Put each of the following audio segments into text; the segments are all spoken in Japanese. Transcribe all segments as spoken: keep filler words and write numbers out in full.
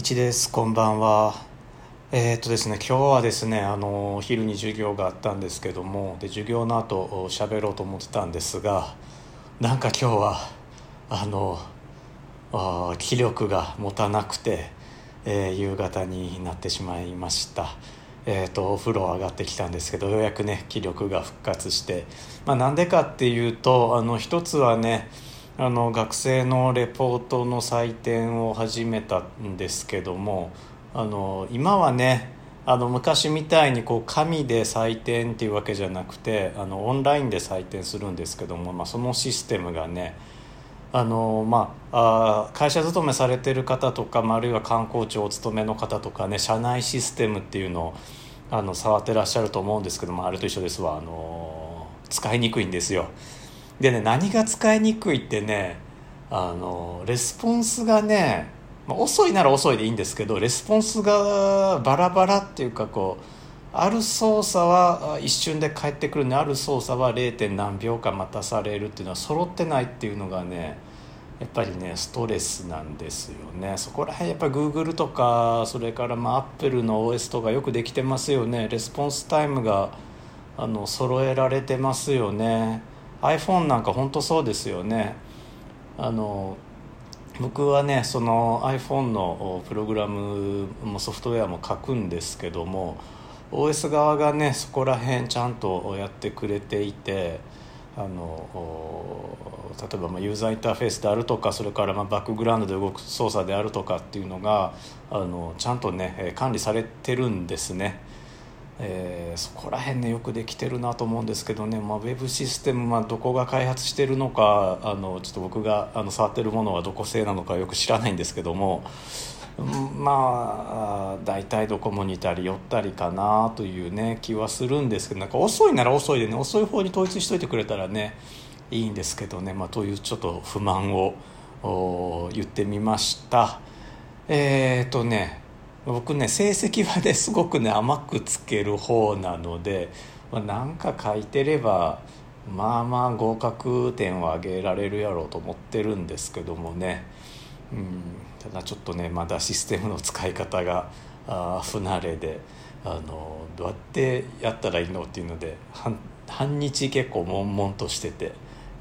一です。こんばんは。えー、っとですね、今日はですね、あの昼に授業があったんですけども、で授業の後喋ろうと思ってたんですが、なんか今日はあのあ気力が持たなくて、えー、夕方になってしまいました。えー、とお風呂上がってきたんですけど、ようやくね気力が復活して、まあ、なんでかっていうと、あの一つはねあの学生のレポートの採点を始めたんですけども、あの今はねあの昔みたいにこう紙で採点っていうわけじゃなくて、あのオンラインで採点するんですけども、まあ、そのシステムがねあのまあ、あ会社勤めされてる方とか、まあ、あるいは観光庁お勤めの方とかね、社内システムっていうのをあの触ってらっしゃると思うんですけども、あれと一緒ですわ。あの使いにくいんですよ。でね、何が使いにくいってね、あのレスポンスがね、まあ、遅いなら遅いでいいんですけど、レスポンスがバラバラっていうか、こうある操作は一瞬で返ってくるのに、ある操作は れいてん 何秒か待たされるっていうのは揃ってないっていうのがね、やっぱりねストレスなんですよね。そこら辺やっぱり Google とか、それからまあ Apple の オーエス とかよくできてますよね。レスポンスタイムがあの揃えられてますよね。 iPhone なんか本当そうですよね。あの僕はねその iPhone のプログラムもソフトウェアも書くんですけども、オーエス 側がねそこら辺ちゃんとやってくれていて、あの例えばまあユーザーインターフェースであるとか、それからまあバックグラウンドで動く操作であるとかっていうのがあのちゃんとね管理されてるんですね。えー、そこら辺ねよくできてるなと思うんですけどね、まあ、ウェブシステム、まあ、どこが開発してるのか、あのちょっと僕があの触ってるものはどこ製なのかよく知らないんですけども、まあ大体どこも似たり寄ったりかなというね気はするんですけど、なんか遅いなら遅いでね、遅い方に統一しといてくれたらねいいんですけどね、まあ、というちょっと不満を言ってみました。えっとね僕ね成績はねすごくね甘くつける方なので、まあ、なんか書いてればまあまあ合格点を上げられるやろうと思ってるんですけどもね、うん、ただちょっとねまだシステムの使い方があ不慣れで、あのどうやってやったらいいのっていうので 半, 半日結構悶々としてて、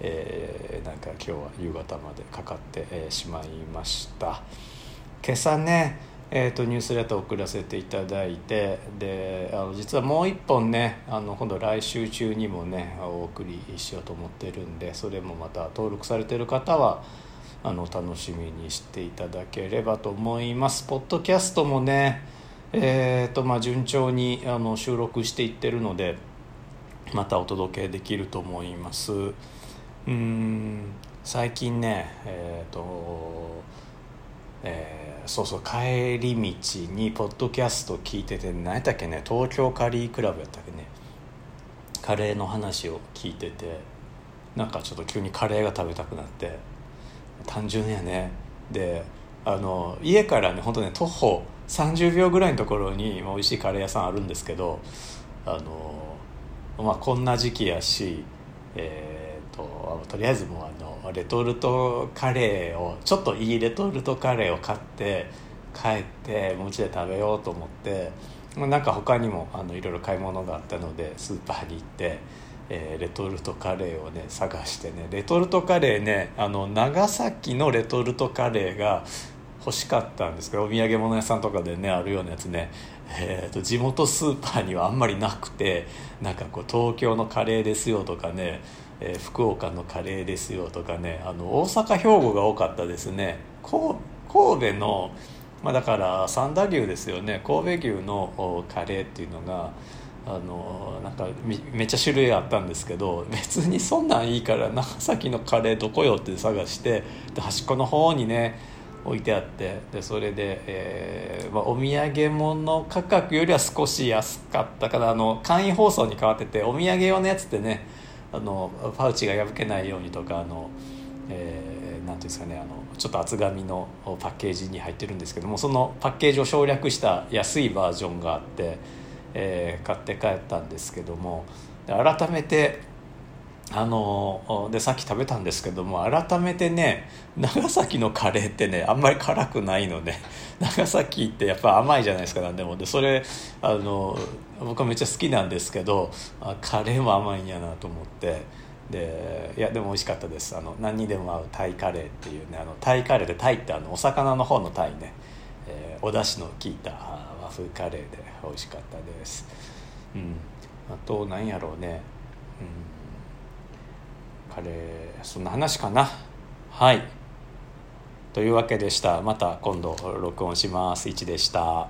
えー、なんか今日は夕方までかかって、えー、しまいました。今朝ね、えー、とニュースレターを送らせていただいて、であの実はもう一本ねあの今度来週中にもねお送りしようと思ってるんで、それもまた登録されてる方はあの楽しみにしていただければと思います。ポッドキャストもね、えーとまあ、順調にあの収録していってるので、またお届けできると思います。うーん最近ね、えーとえー、そうそう帰り道にポッドキャスト聞いてて、何やったっけね、東京カリークラブやったっけね、カレーの話を聞いてて、なんかちょっと急にカレーが食べたくなって、単純やね。であの家からね本当ね徒歩さんじゅうびょうぐらいのところに、まあ、美味しいカレー屋さんあるんですけど、あの、まあ、こんな時期やし、えー、と, とりあえずもうあのレトルトカレーをちょっといいレトルトカレーを買って帰ってもう家で食べようと思って、なんか他にもあのいろいろ買い物があったのでスーパーに行って。えー、レトルトカレーをね探してね、レトルトカレーねあの長崎のレトルトカレーが欲しかったんですけど、お土産物屋さんとかでねあるようなやつね、えー、と地元スーパーにはあんまりなくて、なんかこう東京のカレーですよとかね、えー、福岡のカレーですよとかね、あの大阪兵庫が多かったですね。こ神戸の、まあ、だから三田牛ですよね、神戸牛のカレーっていうのがあのなんか め, めっちゃ種類あったんですけど、別にそんなんいいから長崎のカレーどこよって探して、で端っこの方にね置いてあって、でそれで、えーまあ、お土産物価格よりは少し安かったから、あの簡易包装に変わってて、お土産用のやつってねあのパウチが破けないようにとか、あの、えー、なんていうんですかね、あのちょっと厚紙のパッケージに入ってるんですけども、そのパッケージを省略した安いバージョンがあって。えー、買って帰ったんですけども、で改めてあのでさっき食べたんですけども、改めてね、長崎のカレーってねあんまり辛くないので、長崎ってやっぱ甘いじゃないですか、なんでも。でそれあの僕はめっちゃ好きなんですけど、カレーも甘いんやなと思って、でいやでも美味しかったです。あの何にでも合うタイカレーっていうね、あのタイカレーで、タイってあのお魚の方のタイね、えー、お出汁の効いた和風カレーで美味しかったです、うん、あと何やろうね、うんカレー、そんな話かな。はい、というわけでした。また今度録音します。いちでした。